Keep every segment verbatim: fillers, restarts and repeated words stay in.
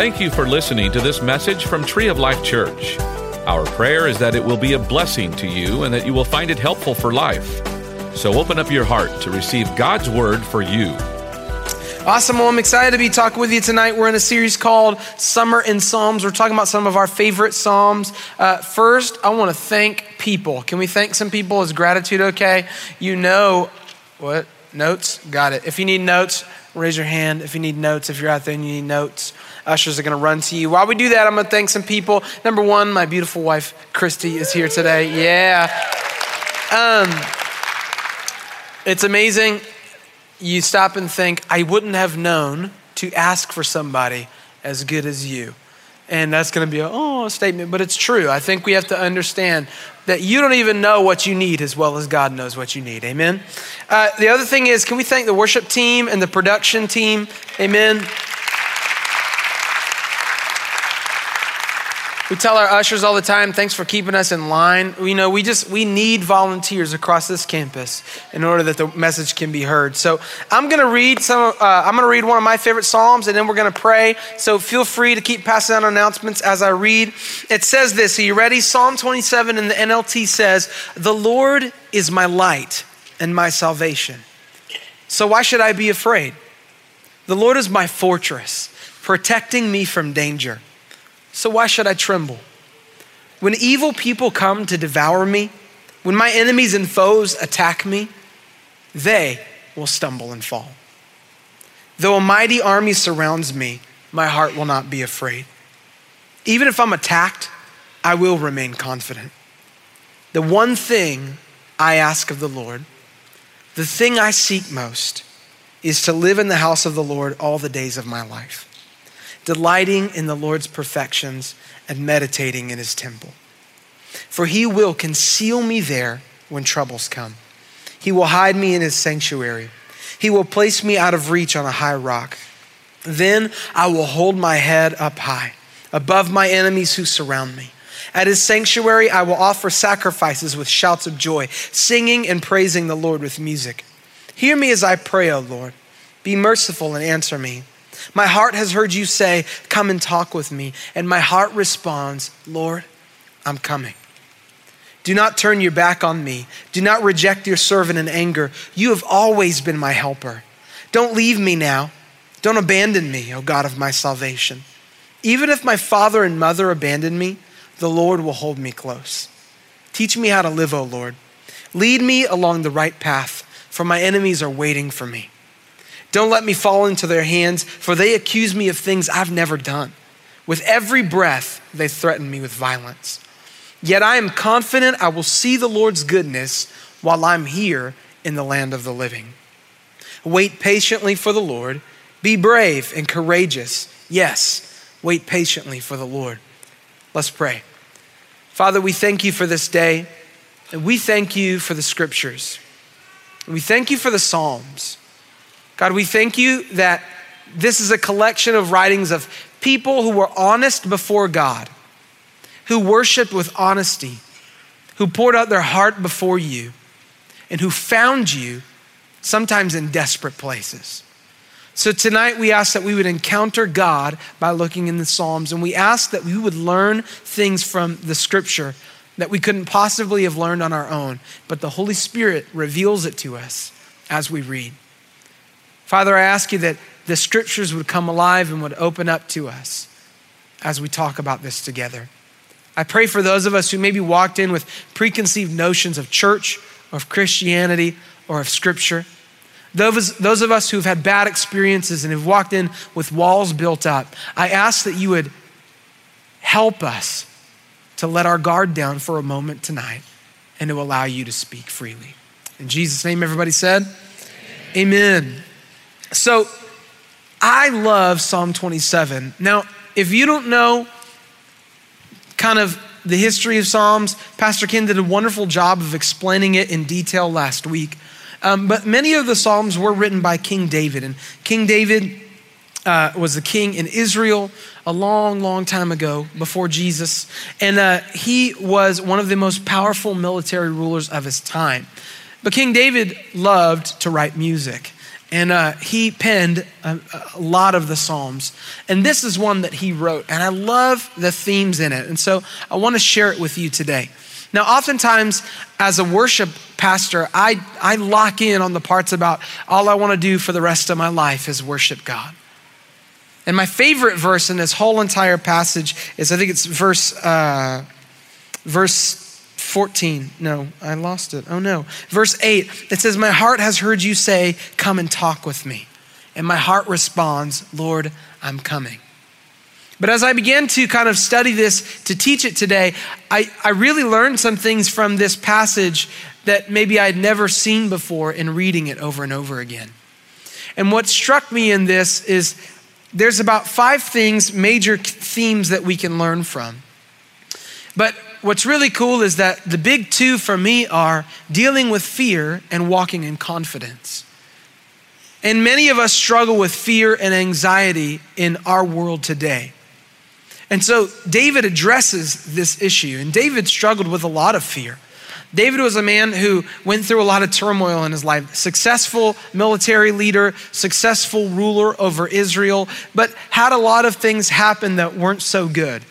Thank you for listening to this message from Tree of Life Church. Our prayer is that it will be a blessing to you and that you will find it helpful for life. So open up your heart to receive God's word for you. Awesome. Well, I'm excited to be talking with you tonight. We're in a series called Summer in Psalms. We're talking about some of our favorite Psalms. Uh, first, I want to thank people. Can we thank some people? Is gratitude okay? You know, what? Notes? Got it. If you need notes, raise your hand. If you need notes, if you're out there and you need notes, ushers are going to run to you. While we do that, I'm going to thank some people. Number one, my beautiful wife, Christy, is here today. Yeah. Um, it's amazing. You stop and think, I wouldn't have known to ask for somebody as good as you. And that's going to be a oh, statement, but it's true. I think we have to understand that you don't even know what you need as well as God knows what you need. Amen. Uh, the other thing is, can we thank the worship team and the production team? Amen. We tell our ushers all the time, thanks for keeping us in line. You know, we just, we need volunteers across this campus in order that the message can be heard. So I'm going to read some, uh, I'm going to read one of my favorite Psalms and then we're going to pray. So feel free to keep passing out announcements as I read. It says this, are you ready? Psalm twenty-seven in the N L T says, the Lord is my light and my salvation. So why should I be afraid? The Lord is my fortress, protecting me from danger. So why should I tremble? When evil people come to devour me, when my enemies and foes attack me, they will stumble and fall. Though a mighty army surrounds me, my heart will not be afraid. Even if I'm attacked, I will remain confident. The one thing I ask of the Lord, the thing I seek most, is to live in the house of the Lord all the days of my life, delighting in the Lord's perfections and meditating in his temple. For he will conceal me there when troubles come. He will hide me in his sanctuary. He will place me out of reach on a high rock. Then I will hold my head up high above my enemies who surround me. At his sanctuary, I will offer sacrifices with shouts of joy, singing and praising the Lord with music. Hear me as I pray, O Lord. Be merciful and answer me. My heart has heard you say, come and talk with me. And my heart responds, Lord, I'm coming. Do not turn your back on me. Do not reject your servant in anger. You have always been my helper. Don't leave me now. Don't abandon me, O God of my salvation. Even if my father and mother abandon me, the Lord will hold me close. Teach me how to live, O Lord. Lead me along the right path, for my enemies are waiting for me. Don't let me fall into their hands, for they accuse me of things I've never done. With every breath, they threaten me with violence. Yet I am confident I will see the Lord's goodness while I'm here in the land of the living. Wait patiently for the Lord. Be brave and courageous. Yes, wait patiently for the Lord. Let's pray. Father, we thank you for this day, and we thank you for the scriptures. We thank you for the Psalms. God, we thank you that this is a collection of writings of people who were honest before God, who worshiped with honesty, who poured out their heart before you, and who found you sometimes in desperate places. So tonight we ask that we would encounter God by looking in the Psalms, and we ask that we would learn things from the scripture that we couldn't possibly have learned on our own, but the Holy Spirit reveals it to us as we read. Father, I ask you that the scriptures would come alive and would open up to us as we talk about this together. I pray for those of us who maybe walked in with preconceived notions of church, of Christianity, or of scripture. Those, those of us who've had bad experiences and have walked in with walls built up, I ask that you would help us to let our guard down for a moment tonight and to allow you to speak freely. In Jesus' name, everybody said, amen. Amen. So I love Psalm twenty-seven. Now, if you don't know kind of the history of Psalms, Pastor Ken did a wonderful job of explaining it in detail last week. Um, but many of the Psalms were written by King David. And King David uh, was the king in Israel a long, long time ago before Jesus. And uh, he was one of the most powerful military rulers of his time. But King David loved to write music. And uh, he penned a, a lot of the Psalms. And this is one that he wrote. And I love the themes in it. And so I want to share it with you today. Now, oftentimes as a worship pastor, I, I lock in on the parts about all I want to do for the rest of my life is worship God. And my favorite verse in this whole entire passage is, I think it's verse uh, verse. fourteen, no, I lost it, oh no. Verse eight, it says, my heart has heard you say, come and talk with me. And my heart responds, Lord, I'm coming. But as I began to kind of study this, to teach it today, I, I really learned some things from this passage that maybe I'd never seen before in reading it over and over again. And what struck me in this is there's about five things, major themes that we can learn from. But what's really cool is that the big two for me are dealing with fear and walking in confidence. And many of us struggle with fear and anxiety in our world today. And so David addresses this issue, and David struggled with a lot of fear. David was a man who went through a lot of turmoil in his life, successful military leader, successful ruler over Israel, but had a lot of things happen that weren't so good.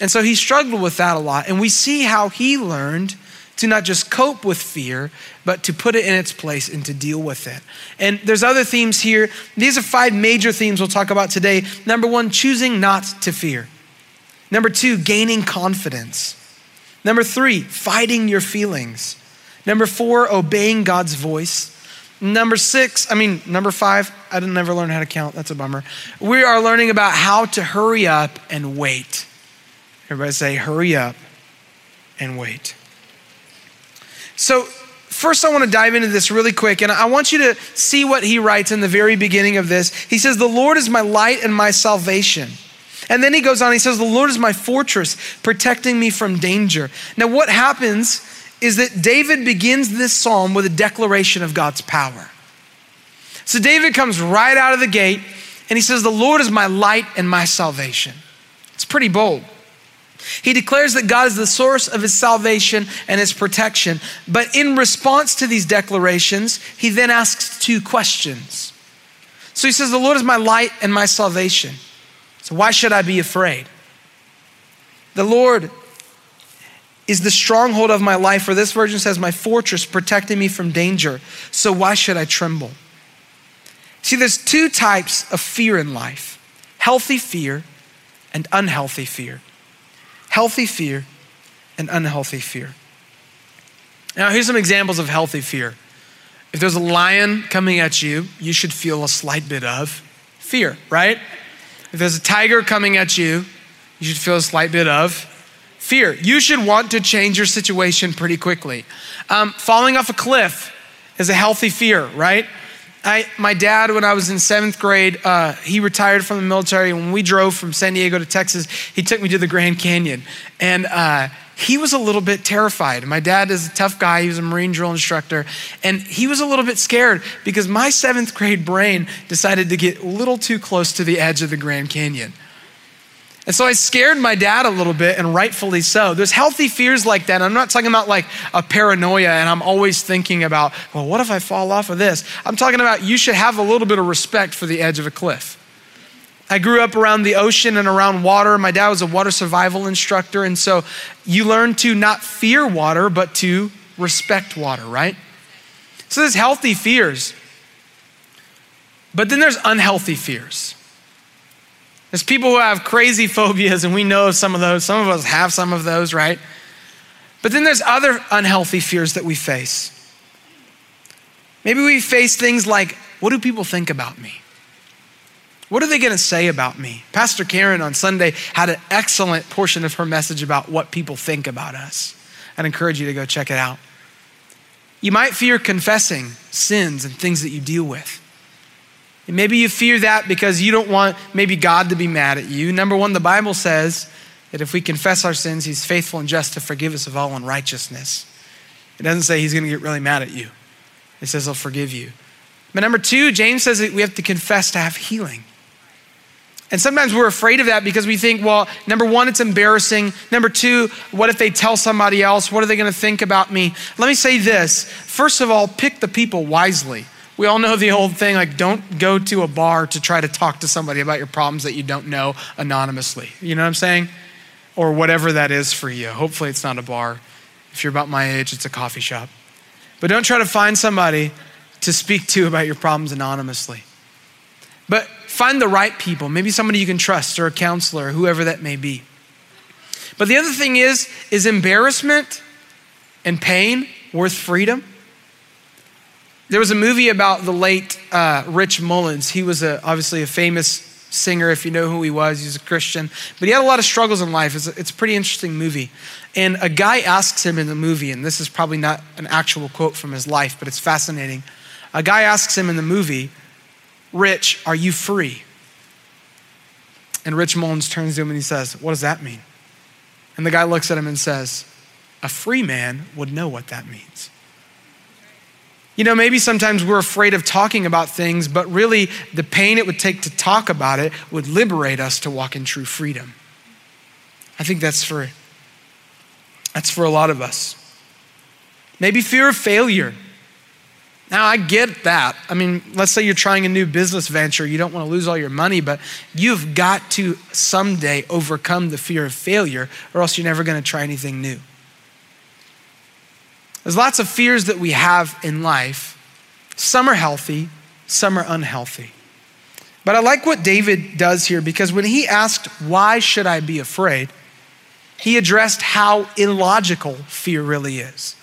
And so he struggled with that a lot. And we see how he learned to not just cope with fear, but to put it in its place and to deal with it. And there's other themes here. These are five major themes we'll talk about today. Number one, choosing not to fear. Number two, gaining confidence. Number three, fighting your feelings. Number four, obeying God's voice. Number six, I mean, number five, I didn't ever learn how to count. That's a bummer. We are learning about how to hurry up and wait. Everybody say, hurry up and wait. So first I want to dive into this really quick, and I want you to see what he writes in the very beginning of this. He says, the Lord is my light and my salvation. And then he goes on, he says, the Lord is my fortress, protecting me from danger. Now what happens is that David begins this psalm with a declaration of God's power. So David comes right out of the gate and he says, the Lord is my light and my salvation. It's pretty bold. He declares that God is the source of his salvation and his protection. But in response to these declarations, he then asks two questions. So he says, the Lord is my light and my salvation. So why should I be afraid? The Lord is the stronghold of my life, or this version says, my fortress protecting me from danger. So why should I tremble? See, there's two types of fear in life, healthy fear and unhealthy fear. Healthy fear and unhealthy fear. Now, here's some examples of healthy fear. If there's a lion coming at you, you should feel a slight bit of fear, right? If there's a tiger coming at you, you should feel a slight bit of fear. You should want to change your situation pretty quickly. Um, falling off a cliff is a healthy fear, right? I, my dad, when I was in seventh grade, uh, he retired from the military. When we drove from San Diego to Texas, he took me to the Grand Canyon. And uh, he was a little bit terrified. My dad is a tough guy. He was a Marine drill instructor. And he was a little bit scared because my seventh grade brain decided to get a little too close to the edge of the Grand Canyon. And so I scared my dad a little bit, and rightfully so. There's healthy fears like that. I'm not talking about like a paranoia and I'm always thinking about, well, what if I fall off of this? I'm talking about you should have a little bit of respect for the edge of a cliff. I grew up around the ocean and around water. My dad was a water survival instructor. And so you learn to not fear water, but to respect water, right? So there's healthy fears, but then there's unhealthy fears. There's people who have crazy phobias, and we know of some of those. Some of us have some of those, right? But then there's other unhealthy fears that we face. Maybe we face things like, what do people think about me? What are they gonna say about me? Pastor Karen on Sunday had an excellent portion of her message about what people think about us. I'd encourage you to go check it out. You might fear confessing sins and things that you deal with. Maybe you fear that because you don't want maybe God to be mad at you. Number one, the Bible says that if we confess our sins, he's faithful and just to forgive us of all unrighteousness. It doesn't say he's gonna get really mad at you. It says he'll forgive you. But number two, James says that we have to confess to have healing. And sometimes we're afraid of that because we think, well, number one, it's embarrassing. Number two, what if they tell somebody else? What are they gonna think about me? Let me say this. First of all, pick the people wisely. We all know the old thing, like don't go to a bar to try to talk to somebody about your problems that you don't know anonymously. You know what I'm saying? Or whatever that is for you. Hopefully it's not a bar. If you're about my age, it's a coffee shop. But don't try to find somebody to speak to about your problems anonymously. But find the right people, maybe somebody you can trust or a counselor, or whoever that may be. But the other thing is, is embarrassment and pain worth freedom? There was a movie about the late uh, Rich Mullins. He was a, obviously a famous singer, if you know who he was. He was a Christian, but he had a lot of struggles in life. It's a, it's a pretty interesting movie. And a guy asks him in the movie, and this is probably not an actual quote from his life, but it's fascinating. A guy asks him in the movie, "Rich, are you free?" And Rich Mullins turns to him and he says, "What does that mean?" And the guy looks at him and says, "A free man would know what that means." You know, maybe sometimes we're afraid of talking about things, but really the pain it would take to talk about it would liberate us to walk in true freedom. I think that's for, that's for a lot of us. Maybe fear of failure. Now I get that. I mean, let's say you're trying a new business venture. You don't want to lose all your money, but you've got to someday overcome the fear of failure or else you're never going to try anything new. There's lots of fears that we have in life. Some are healthy, some are unhealthy. But I like what David does here because when he asked, "Why should I be afraid?" he addressed how illogical fear really is.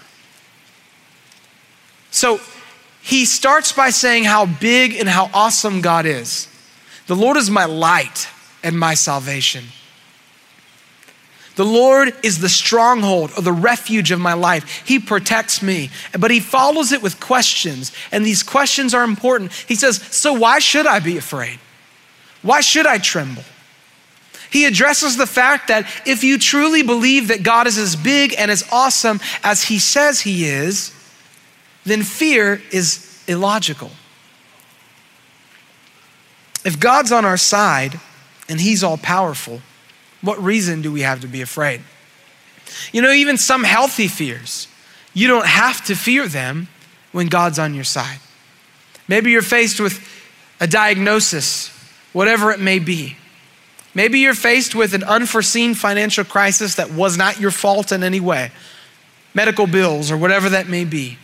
So he starts by saying how big and how awesome God is. The Lord is my light and my salvation. The Lord is the stronghold or the refuge of my life. He protects me, but he follows it with questions. And these questions are important. He says, so why should I be afraid? Why should I tremble? He addresses the fact that if you truly believe that God is as big and as awesome as he says he is, then fear is illogical. If God's on our side and he's all powerful, what reason do we have to be afraid? You know, even some healthy fears, you don't have to fear them when God's on your side. Maybe you're faced with a diagnosis, whatever it may be. Maybe you're faced with an unforeseen financial crisis that was not your fault in any way, medical bills or whatever that may be.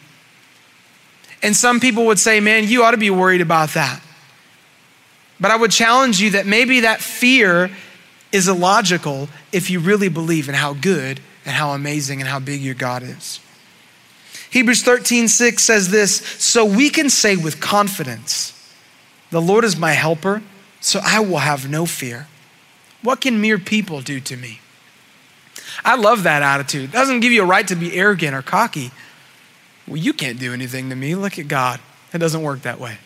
And some people would say, man, you ought to be worried about that. But I would challenge you that maybe that fear is illogical if you really believe in how good and how amazing and how big your God is. Hebrews thirteen six says this, so we can say with confidence, the Lord is my helper, so I will have no fear. What can mere people do to me? I love that attitude. It doesn't give you a right to be arrogant or cocky. Well, you can't do anything to me. Look at God. It doesn't work that way.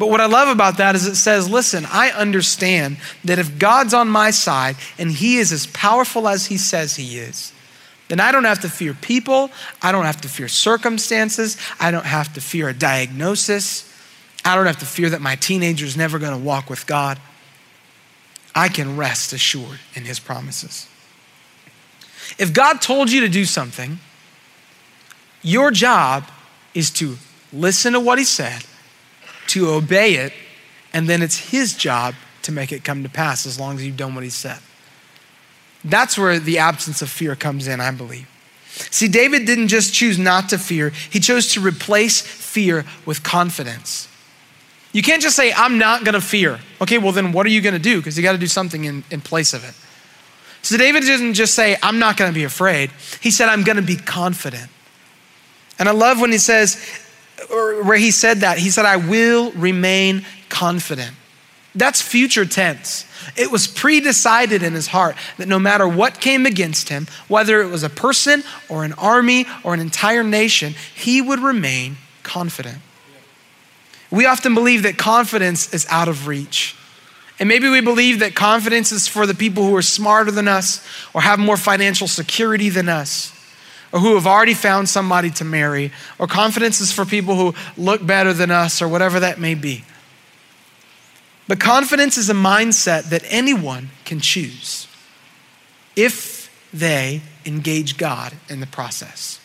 But what I love about that is it says, listen, I understand that if God's on my side and he is as powerful as he says he is, then I don't have to fear people. I don't have to fear circumstances. I don't have to fear a diagnosis. I don't have to fear that my teenager's never gonna walk with God. I can rest assured in his promises. If God told you to do something, your job is to listen to what he said, to obey it, and then it's his job to make it come to pass as long as you've done what he said. That's where the absence of fear comes in, I believe. See, David didn't just choose not to fear. He chose to replace fear with confidence. You can't just say, I'm not gonna fear. Okay, well then what are you gonna do? Because you gotta do something in, in place of it. So David didn't just say, I'm not gonna be afraid. He said, I'm gonna be confident. And I love when he says, or where he said that, he said, I will remain confident. That's future tense. It was pre-decided in his heart that no matter what came against him, whether it was a person or an army or an entire nation, he would remain confident. We often believe that confidence is out of reach. And maybe we believe that confidence is for the people who are smarter than us or have more financial security than us, or who have already found somebody to marry, or confidence is for people who look better than us or whatever that may be. But confidence is a mindset that anyone can choose if they engage God in the process.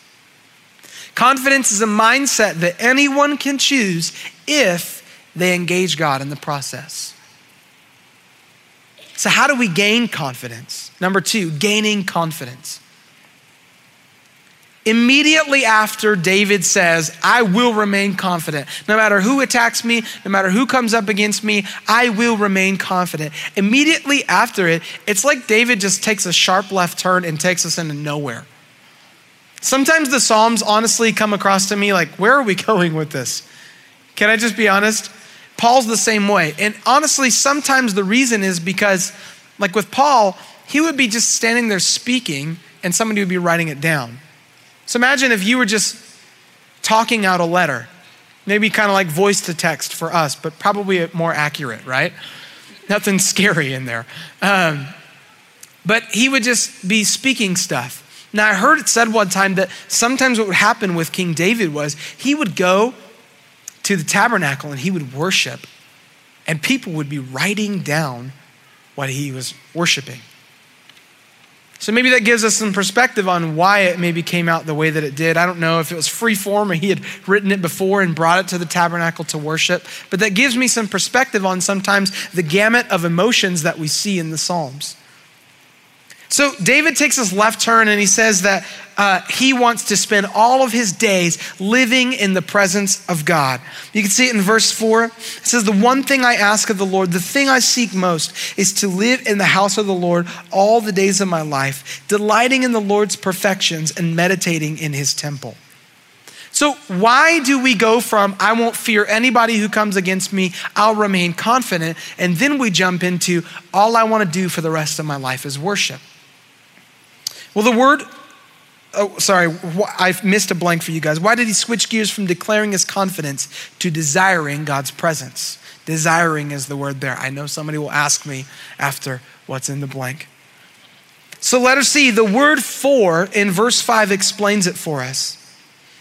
Confidence is a mindset that anyone can choose if they engage God in the process. So how do we gain confidence? Number two, gaining confidence. Immediately after David says, I will remain confident. No matter who attacks me, no matter who comes up against me, I will remain confident. Immediately after it, it's like David just takes a sharp left turn and takes us into nowhere. Sometimes the Psalms honestly come across to me like, where are we going with this? Can I just be honest? Paul's the same way. And honestly, sometimes the reason is because like with Paul, he would be just standing there speaking and somebody would be writing it down. So imagine if you were just talking out a letter, maybe kind of like voice to text for us, but probably more accurate, right? Nothing scary in there. Um, but he would just be speaking stuff. Now I heard it said one time that sometimes what would happen with King David was he would go to the tabernacle and he would worship and people would be writing down what he was worshiping. So maybe that gives us some perspective on why it maybe came out the way that it did. I don't know if it was free form or he had written it before and brought it to the tabernacle to worship, but that gives me some perspective on sometimes the gamut of emotions that we see in the Psalms. So David takes this left turn and he says that uh, he wants to spend all of his days living in the presence of God. You can see it in verse four. It says, the one thing I ask of the Lord, the thing I seek most is to live in the house of the Lord all the days of my life, delighting in the Lord's perfections and meditating in his temple. So why do we go from, I won't fear anybody who comes against me, I'll remain confident, and then we jump into, all I wanna do for the rest of my life is worship. Well, the word, oh, sorry, I missed a blank for you guys. Why did he switch gears from declaring his confidence to desiring God's presence? Desiring is the word there. I know somebody will ask me after what's in the blank. So letter C, the word for in verse five explains it for us.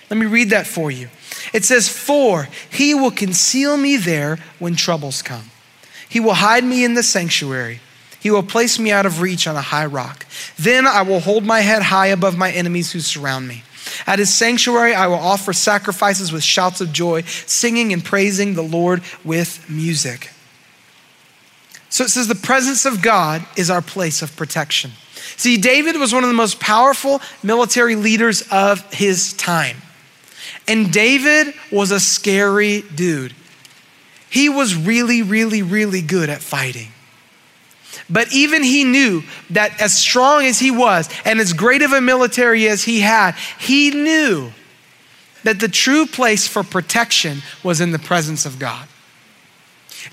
Let me read that for you. It says, for he will conceal me there when troubles come. He will hide me in the sanctuary. He will place me out of reach on a high rock. Then I will hold my head high above my enemies who surround me. At his sanctuary, I will offer sacrifices with shouts of joy, singing and praising the Lord with music. So it says the presence of God is our place of protection. See, David was one of the most powerful military leaders of his time. And David was a scary dude. He was really, really, really good at fighting. But even he knew that as strong as he was and as great of a military as he had, he knew that the true place for protection was in the presence of God.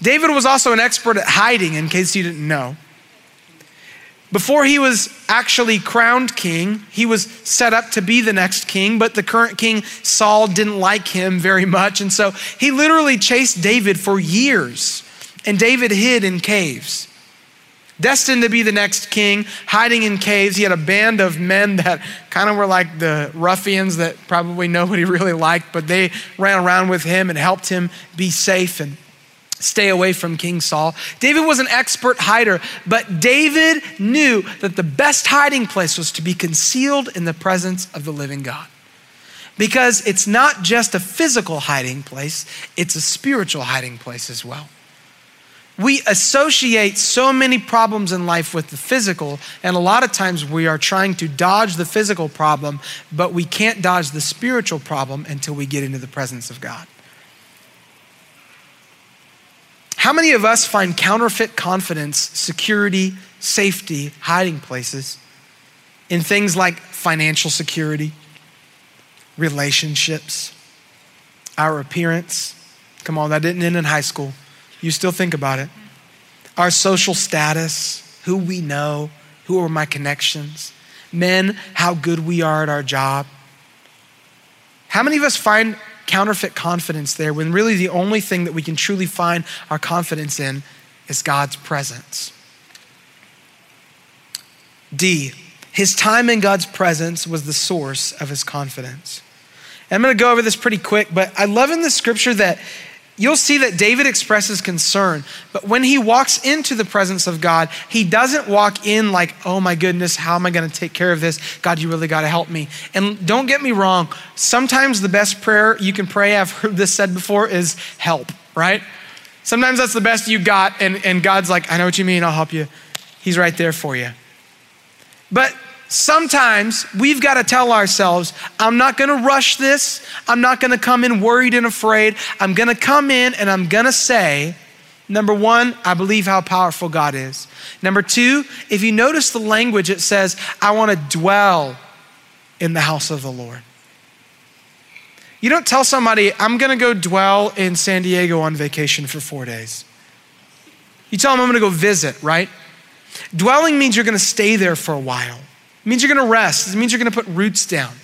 David was also an expert at hiding, in case you didn't know. Before he was actually crowned king, he was set up to be the next king, but the current king, Saul, didn't like him very much. And so he literally chased David for years, and David hid in caves. Destined to be the next king, hiding in caves. He had a band of men that kind of were like the ruffians that probably nobody really liked, but they ran around with him and helped him be safe and stay away from King Saul. David was an expert hider, but David knew that the best hiding place was to be concealed in the presence of the living God. Because it's not just a physical hiding place, it's a spiritual hiding place as well. We associate so many problems in life with the physical, and a lot of times we are trying to dodge the physical problem, but we can't dodge the spiritual problem until we get into the presence of God. How many of us find counterfeit confidence, security, safety, hiding places in things like financial security, relationships, our appearance? Come on, that didn't end in high school. You still think about it. Our social status, who we know, who are my connections, men, how good we are at our job. How many of us find counterfeit confidence there when really the only thing that we can truly find our confidence in is God's presence? D, his time in God's presence was the source of his confidence. And I'm gonna go over this pretty quick, but I love in the scripture that you'll see that David expresses concern, but when he walks into the presence of God, he doesn't walk in like, oh my goodness, how am I gonna take care of this? God, you really gotta help me. And don't get me wrong, sometimes the best prayer you can pray, I've heard this said before, is help, right? Sometimes that's the best you got, and, and God's like, I know what you mean, I'll help you. He's right there for you. But sometimes we've got to tell ourselves, I'm not going to rush this. I'm not going to come in worried and afraid. I'm going to come in and I'm going to say, number one, I believe how powerful God is. Number two, if you notice the language, it says, I want to dwell in the house of the Lord. You don't tell somebody, I'm going to go dwell in San Diego on vacation for four days. You tell them I'm going to go visit, right? Dwelling means you're going to stay there for a while. It means you're gonna rest. It means you're gonna put roots down.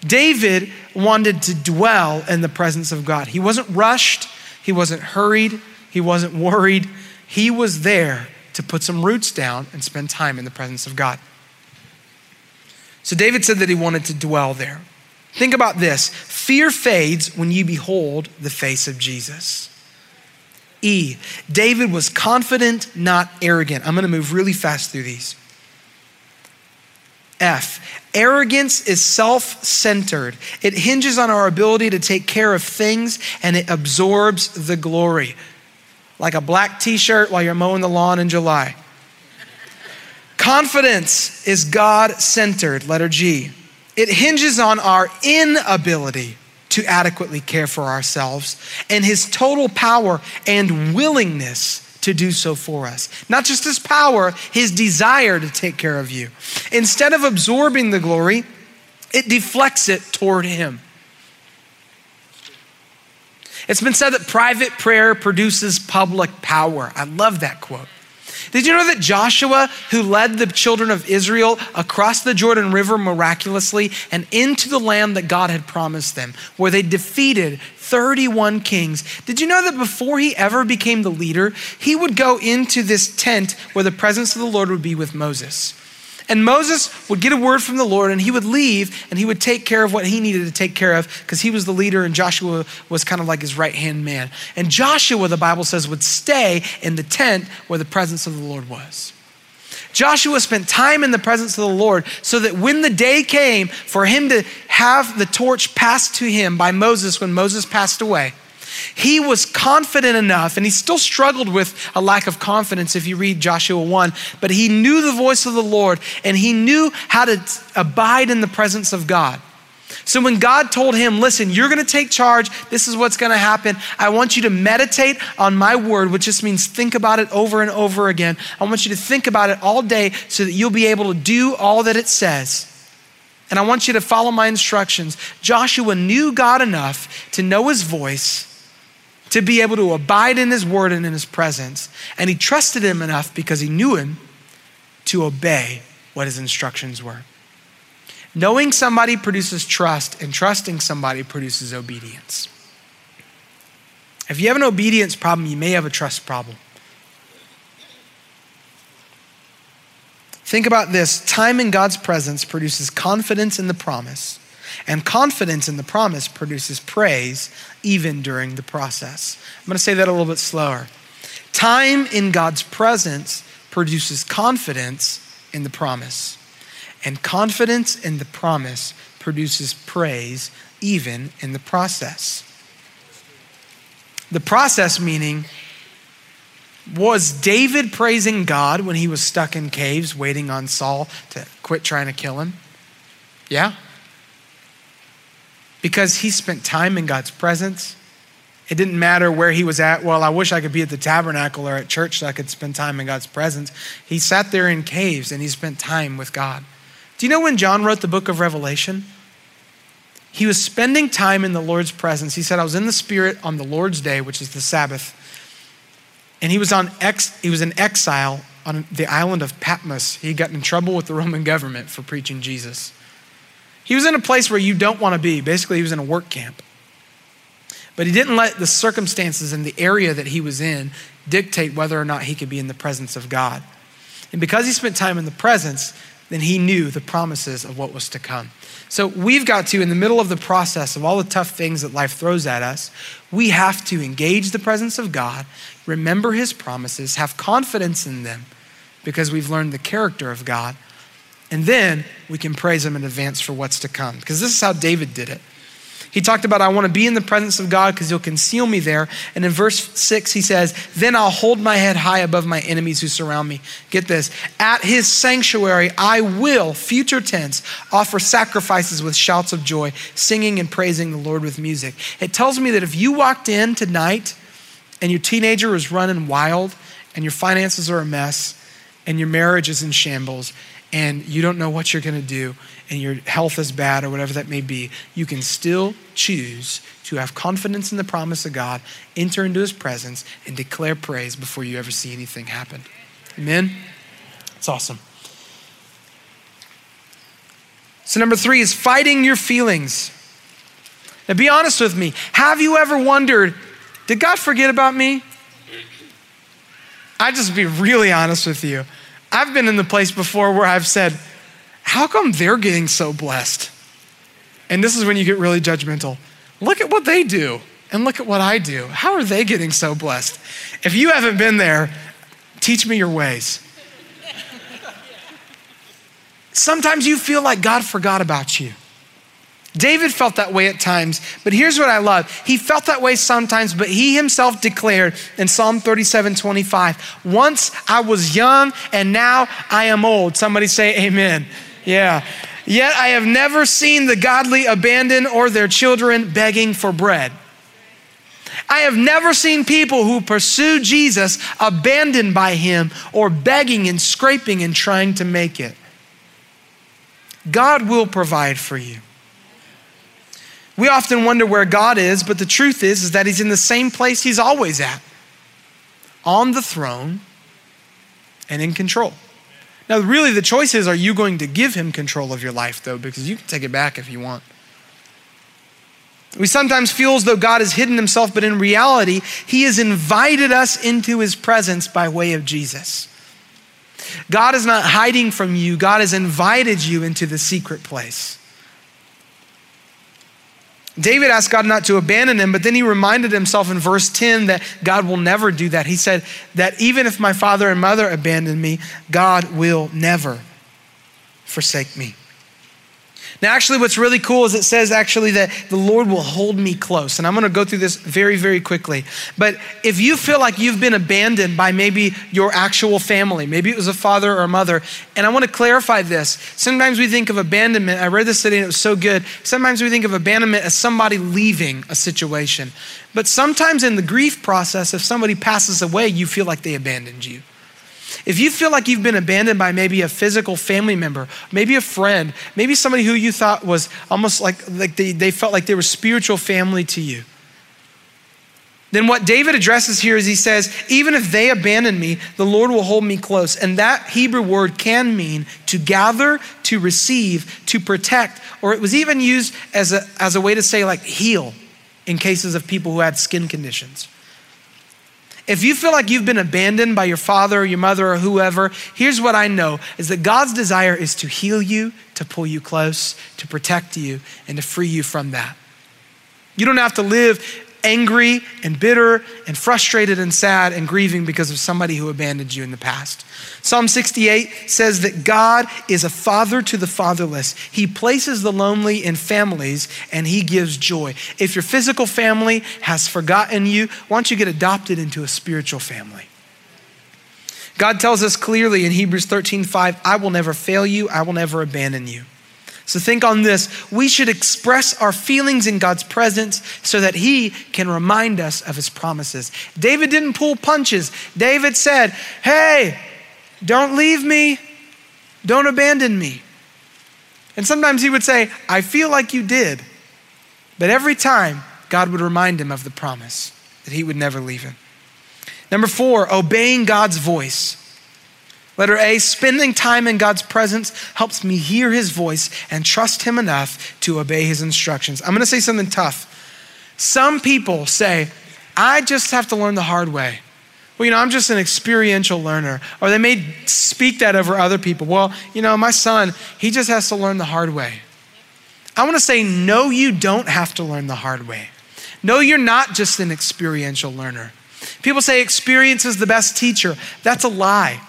David wanted to dwell in the presence of God. He wasn't rushed. He wasn't hurried. He wasn't worried. He was there to put some roots down and spend time in the presence of God. So David said that he wanted to dwell there. Think about this. Fear fades when you behold the face of Jesus. E, David was confident, not arrogant. I'm gonna move really fast through these. F, arrogance is self-centered. It hinges on our ability to take care of things and it absorbs the glory. Like a black t-shirt while you're mowing the lawn in July. Confidence is God-centered, letter G. It hinges on our inability to adequately care for ourselves and his total power and willingness to do so for us. Not just his power, his desire to take care of you. Instead of absorbing the glory, it deflects it toward him. It's been said that private prayer produces public power. I love that quote. Did you know that Joshua, who led the children of Israel across the Jordan River miraculously and into the land that God had promised them, where they defeated thirty-one kings. Did you know that before he ever became the leader, he would go into this tent where the presence of the Lord would be with Moses. And Moses would get a word from the Lord and he would leave and he would take care of what he needed to take care of because he was the leader and Joshua was kind of like his right-hand man. And Joshua, the Bible says, would stay in the tent where the presence of the Lord was. Joshua spent time in the presence of the Lord so that when the day came for him to have the torch passed to him by Moses when Moses passed away, he was confident enough, and he still struggled with a lack of confidence if you read Joshua one, but he knew the voice of the Lord and he knew how to abide in the presence of God. So when God told him, listen, you're gonna take charge, this is what's gonna happen. I want you to meditate on my word, which just means think about it over and over again. I want you to think about it all day so that you'll be able to do all that it says. And I want you to follow my instructions. Joshua knew God enough to know his voice, to be able to abide in his word and in his presence. And he trusted him enough because he knew him to obey what his instructions were. Knowing somebody produces trust and trusting somebody produces obedience. If you have an obedience problem, you may have a trust problem. Think about this. Time in God's presence produces confidence in the promise. And confidence in the promise produces praise even during the process. I'm gonna say that a little bit slower. Time in God's presence produces confidence in the promise. And confidence in the promise produces praise even in the process. The process meaning, was David praising God when he was stuck in caves waiting on Saul to quit trying to kill him? Yeah. Because he spent time in God's presence. It didn't matter where he was at. Well, I wish I could be at the tabernacle or at church so I could spend time in God's presence. He sat there in caves and he spent time with God. Do you know when John wrote the book of Revelation? He was spending time in the Lord's presence. He said, I was in the Spirit on the Lord's day, which is the Sabbath. And he was on ex- he was in exile on the island of Patmos. He got in trouble with the Roman government for preaching Jesus. He was in a place where you don't want to be. Basically, he was in a work camp. But he didn't let the circumstances and the area that he was in dictate whether or not he could be in the presence of God. And because he spent time in the presence, then he knew the promises of what was to come. So we've got to, in the middle of the process of all the tough things that life throws at us, we have to engage the presence of God, remember his promises, have confidence in them because we've learned the character of God. And then we can praise him in advance for what's to come. Because this is how David did it. He talked about, I want to be in the presence of God because he'll conceal me there. And in verse six, he says, then I'll hold my head high above my enemies who surround me. Get this. At his sanctuary, I will, future tense, offer sacrifices with shouts of joy, singing and praising the Lord with music. It tells me that if you walked in tonight and your teenager is running wild and your finances are a mess and your marriage is in shambles and you don't know what you're gonna do and your health is bad or whatever that may be, you can still choose to have confidence in the promise of God, enter into his presence and declare praise before you ever see anything happen. Amen? It's awesome. So number three is fighting your feelings. Now be honest with me. Have you ever wondered, did God forget about me? I'd just be really honest with you. I've been in the place before where I've said, how come they're getting so blessed? And this is when you get really judgmental. Look at what they do and look at what I do. How are they getting so blessed? If you haven't been there, teach me your ways. Sometimes you feel like God forgot about you. David felt that way at times, but here's what I love. He felt that way sometimes, but he himself declared in Psalm thirty-seven twenty-five, once I was young and now I am old. Somebody say amen. Yeah. Yet I have never seen the godly abandoned or their children begging for bread. I have never seen people who pursue Jesus abandoned by him or begging and scraping and trying to make it. God will provide for you. We often wonder where God is, but the truth is, is that he's in the same place he's always at, on the throne and in control. Now, really the choice is, are you going to give him control of your life though? Because you can take it back if you want. We sometimes feel as though God has hidden himself, but in reality, he has invited us into his presence by way of Jesus. God is not hiding from you. God has invited you into the secret place. David asked God not to abandon him, but then he reminded himself in verse ten that God will never do that. He said that even if my father and mother abandon me, God will never forsake me. Now, actually, what's really cool is it says actually that the Lord will hold me close. And I'm gonna go through this very, very quickly. But if you feel like you've been abandoned by maybe your actual family, maybe it was a father or a mother, and I wanna clarify this. Sometimes we think of abandonment, I read this today and it was so good. Sometimes we think of abandonment as somebody leaving a situation. But sometimes in the grief process, if somebody passes away, you feel like they abandoned you. If you feel like you've been abandoned by maybe a physical family member, maybe a friend, maybe somebody who you thought was almost like, like they, they felt like they were spiritual family to you, then what David addresses here is he says, even if they abandon me, the Lord will hold me close. And that Hebrew word can mean to gather, to receive, to protect, or it was even used as a, as a way to say like heal in cases of people who had skin conditions. If you feel like you've been abandoned by your father or your mother or whoever, here's what I know is that God's desire is to heal you, to pull you close, to protect you, and to free you from that. You don't have to live angry and bitter and frustrated and sad and grieving because of somebody who abandoned you in the past. Psalm sixty-eight says that God is a father to the fatherless. He places the lonely in families and he gives joy. If your physical family has forgotten you, why don't you get adopted into a spiritual family? God tells us clearly in Hebrews thirteen five, I will never fail you, I will never abandon you. So think on this, we should express our feelings in God's presence so that he can remind us of his promises. David didn't pull punches. David said, hey, don't leave me, don't abandon me. And sometimes he would say, I feel like you did. But every time God would remind him of the promise that he would never leave him. Number four, obeying God's voice. Letter A, spending time in God's presence helps me hear his voice and trust him enough to obey his instructions. I'm gonna say something tough. Some people say, I just have to learn the hard way. well, you know, I'm just an experiential learner. Or they may speak that over other people. Well, you know, my son, he just has to learn the hard way. I want to say, no, you don't have to learn the hard way. No, you're not just an experiential learner. People say experience is the best teacher. That's a lie.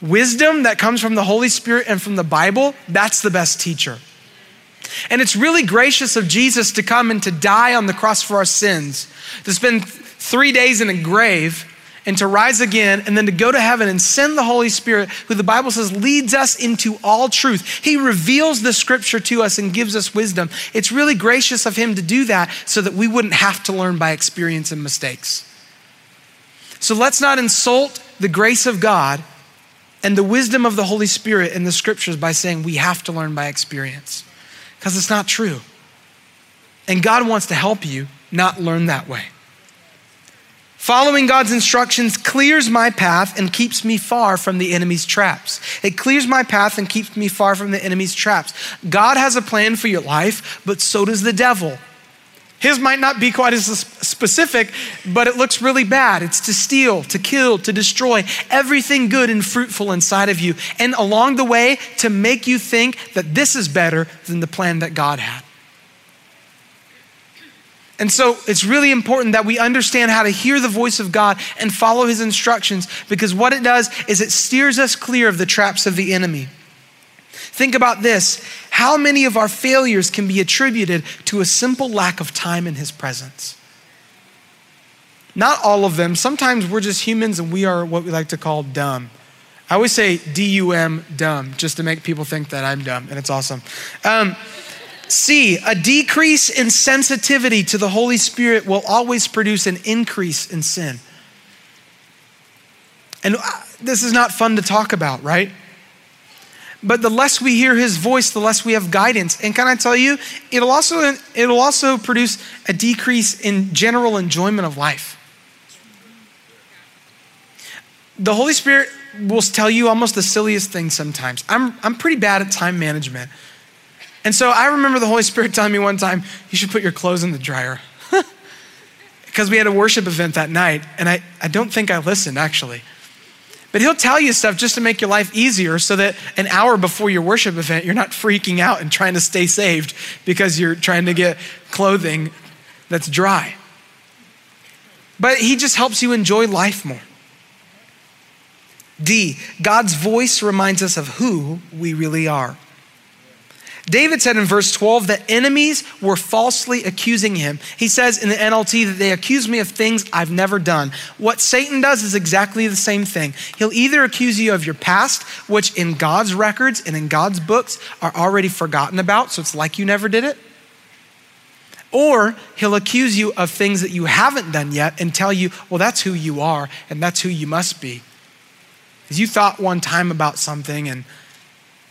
Wisdom that comes from the Holy Spirit and from the Bible, that's the best teacher. And it's really gracious of Jesus to come and to die on the cross for our sins, to spend th- three days in a grave and to rise again, and then to go to heaven and send the Holy Spirit, who the Bible says leads us into all truth. He reveals the scripture to us and gives us wisdom. It's really gracious of him to do that so that we wouldn't have to learn by experience and mistakes. So let's not insult the grace of God and the wisdom of the Holy Spirit in the scriptures by saying we have to learn by experience, because it's not true. And God wants to help you not learn that way. Following God's instructions clears my path and keeps me far from the enemy's traps. It clears my path and keeps me far from the enemy's traps. God has a plan for your life, but so does the devil. His might not be quite as specific, but it looks really bad. It's to steal, to kill, to destroy everything good and fruitful inside of you. And along the way, to make you think that this is better than the plan that God had. And so it's really important that we understand how to hear the voice of God and follow his instructions, because what it does is it steers us clear of the traps of the enemy. Think about this. How many of our failures can be attributed to a simple lack of time in his presence? Not all of them. Sometimes we're just humans and we are what we like to call dumb. I always say D U M, dumb, just to make people think that I'm dumb, and it's awesome. Um, C, a decrease in sensitivity to the Holy Spirit will always produce an increase in sin. And this is not fun to talk about, right? But the less we hear his voice, the less we have guidance. And can I tell you, it'll also, it'll also produce a decrease in general enjoyment of life. The Holy Spirit will tell you almost the silliest things sometimes. I'm, I'm pretty bad at time management. And so I remember the Holy Spirit telling me one time, you should put your clothes in the dryer. Because we had a worship event that night, and I, I don't think I listened, actually. But he'll tell you stuff just to make your life easier so that an hour before your worship event, you're not freaking out and trying to stay saved because you're trying to get clothing that's dry. But he just helps you enjoy life more. D, God's voice reminds us of who we really are. David said in verse twelve that enemies were falsely accusing him. He says in the N L T that they accuse me of things I've never done. What Satan does is exactly the same thing. He'll either accuse you of your past, which in God's records and in God's books are already forgotten about, so it's like you never did it. Or he'll accuse you of things that you haven't done yet and tell you, well, that's who you are and that's who you must be. Because you thought one time about something, and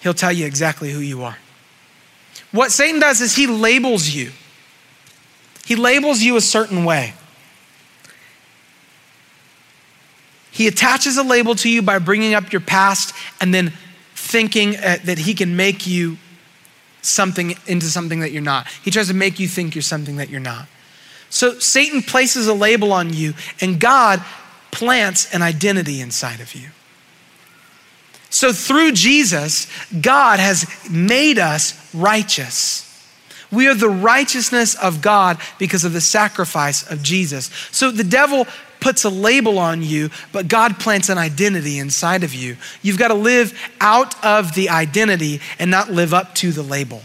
he'll tell you exactly who you are. What Satan does is he labels you. He labels you a certain way. He attaches a label to you by bringing up your past and then thinking that he can make you something into something that you're not. He tries to make you think you're something that you're not. So Satan places a label on you, and God plants an identity inside of you. So through Jesus, God has made us righteous. We are the righteousness of God because of the sacrifice of Jesus. So the devil puts a label on you, but God plants an identity inside of you. You've got to live out of the identity and not live up to the label.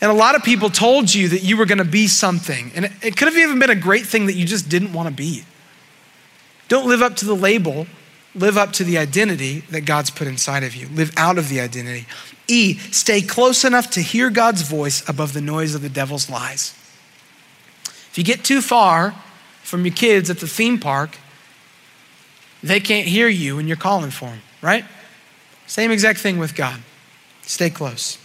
And a lot of people told you that you were going to be something, and it could have even been a great thing that you just didn't want to be. Don't live up to the label. Live up to the identity that God's put inside of you. Live out of the identity. E, stay close enough to hear God's voice above the noise of the devil's lies. If you get too far from your kids at the theme park, they can't hear you when you're calling for them, right? Same exact thing with God. Stay close.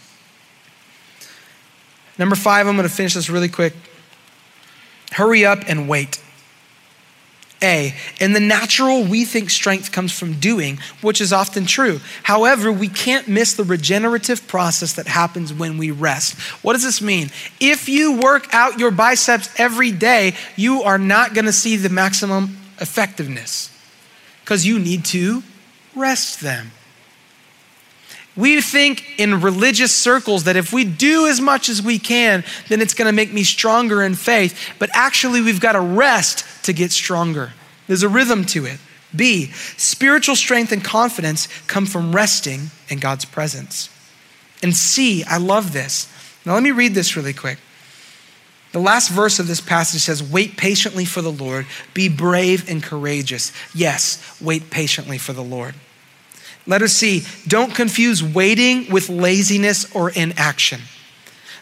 Number five, I'm gonna finish this really quick. Hurry up and wait. A, in the natural, we think strength comes from doing, which is often true. However, we can't miss the regenerative process that happens when we rest. What does this mean? If you work out your biceps every day, you are not gonna see the maximum effectiveness because you need to rest them. We think in religious circles that if we do as much as we can, then it's gonna make me stronger in faith, but actually we've gotta rest to get stronger. There's a rhythm to it. B, spiritual strength and confidence come from resting in God's presence. And C, I love this. Now let me read this really quick. The last verse of this passage says, wait patiently for the Lord, be brave and courageous. Yes, wait patiently for the Lord. Letter C, don't confuse waiting with laziness or inaction.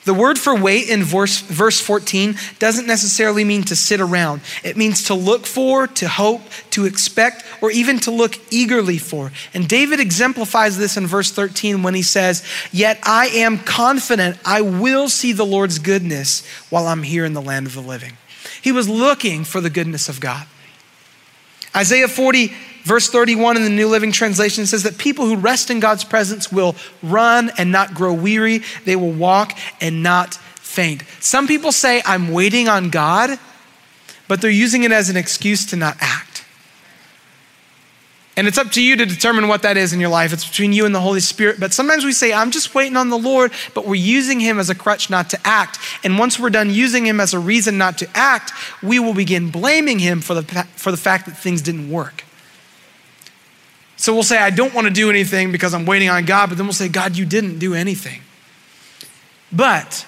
The word for wait in verse, verse fourteen doesn't necessarily mean to sit around. It means to look for, to hope, to expect, or even to look eagerly for. And David exemplifies this in verse thirteen when he says, yet I am confident I will see the Lord's goodness while I'm here in the land of the living. He was looking for the goodness of God. Isaiah forty, verse thirty-one in the New Living Translation says that people who rest in God's presence will run and not grow weary. They will walk and not faint. Some people say, I'm waiting on God, but they're using it as an excuse to not act. And it's up to you to determine what that is in your life. It's between you and the Holy Spirit. But sometimes we say, I'm just waiting on the Lord, but we're using him as a crutch not to act. And once we're done using him as a reason not to act, we will begin blaming him for the, for the fact that things didn't work. So we'll say, I don't want to do anything because I'm waiting on God, but then we'll say, God, you didn't do anything. But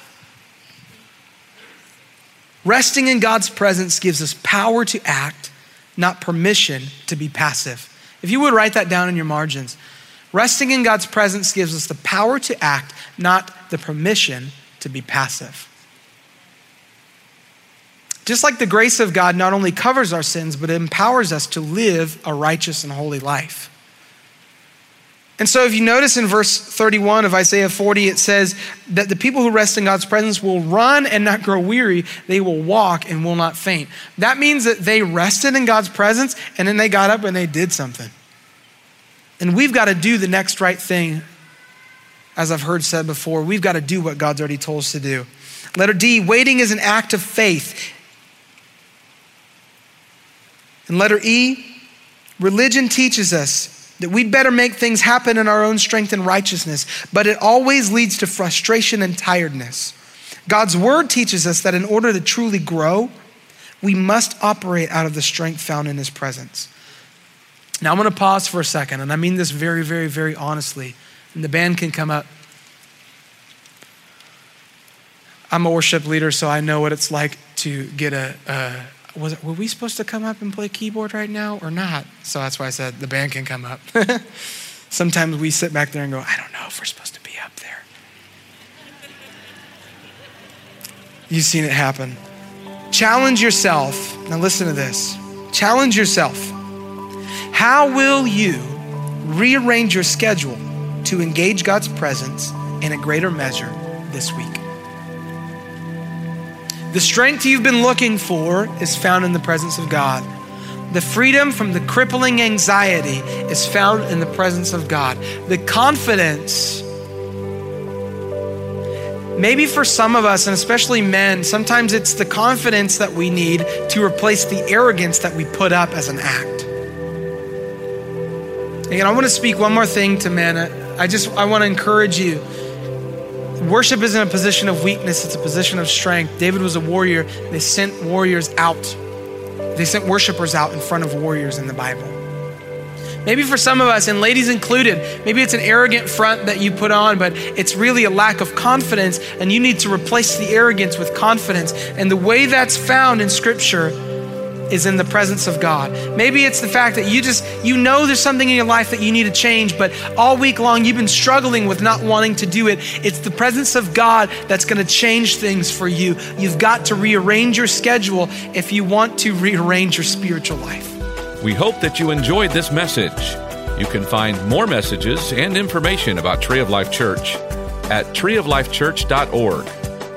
resting in God's presence gives us power to act, not permission to be passive. If you would write that down in your margins. Resting in God's presence gives us the power to act, not the permission to be passive. Just like the grace of God not only covers our sins, but it empowers us to live a righteous and holy life. And so if you notice in verse thirty-one of Isaiah forty, it says that the people who rest in God's presence will run and not grow weary. They will walk and will not faint. That means that they rested in God's presence and then they got up and they did something. And we've got to do the next right thing. As I've heard said before, we've got to do what God's already told us to do. Letter D, waiting is an act of faith. And letter E, religion teaches us that we'd better make things happen in our own strength and righteousness, but it always leads to frustration and tiredness. God's word teaches us that in order to truly grow, we must operate out of the strength found in his presence. Now I'm gonna pause for a second, and I mean this very, very, very honestly, and the band can come up. I'm a worship leader, so I know what it's like to get a, a Was it, were we supposed to come up and play keyboard right now or not? So that's why I said the band can come up. Sometimes we sit back there and go, I don't know if we're supposed to be up there. You've seen it happen. Challenge yourself. Now listen to this. Challenge yourself. How will you rearrange your schedule to engage God's presence in a greater measure this week? The strength you've been looking for is found in the presence of God. The freedom from the crippling anxiety is found in the presence of God. The confidence, maybe for some of us, and especially men, sometimes it's the confidence that we need to replace the arrogance that we put up as an act. Again, I want to speak one more thing to men. I just, I want to encourage you. Worship isn't a position of weakness, it's a position of strength. David was a warrior. They sent warriors out. They sent worshipers out in front of warriors in the Bible. Maybe for some of us, and ladies included, maybe it's an arrogant front that you put on, but it's really a lack of confidence, and you need to replace the arrogance with confidence. And the way that's found in Scripture is in the presence of God. Maybe it's the fact that you just, you know there's something in your life that you need to change, but all week long you've been struggling with not wanting to do it. It's the presence of God that's gonna change things for you. You've got to rearrange your schedule if you want to rearrange your spiritual life. We hope that you enjoyed this message. You can find more messages and information about Tree of Life Church at tree of life church dot org.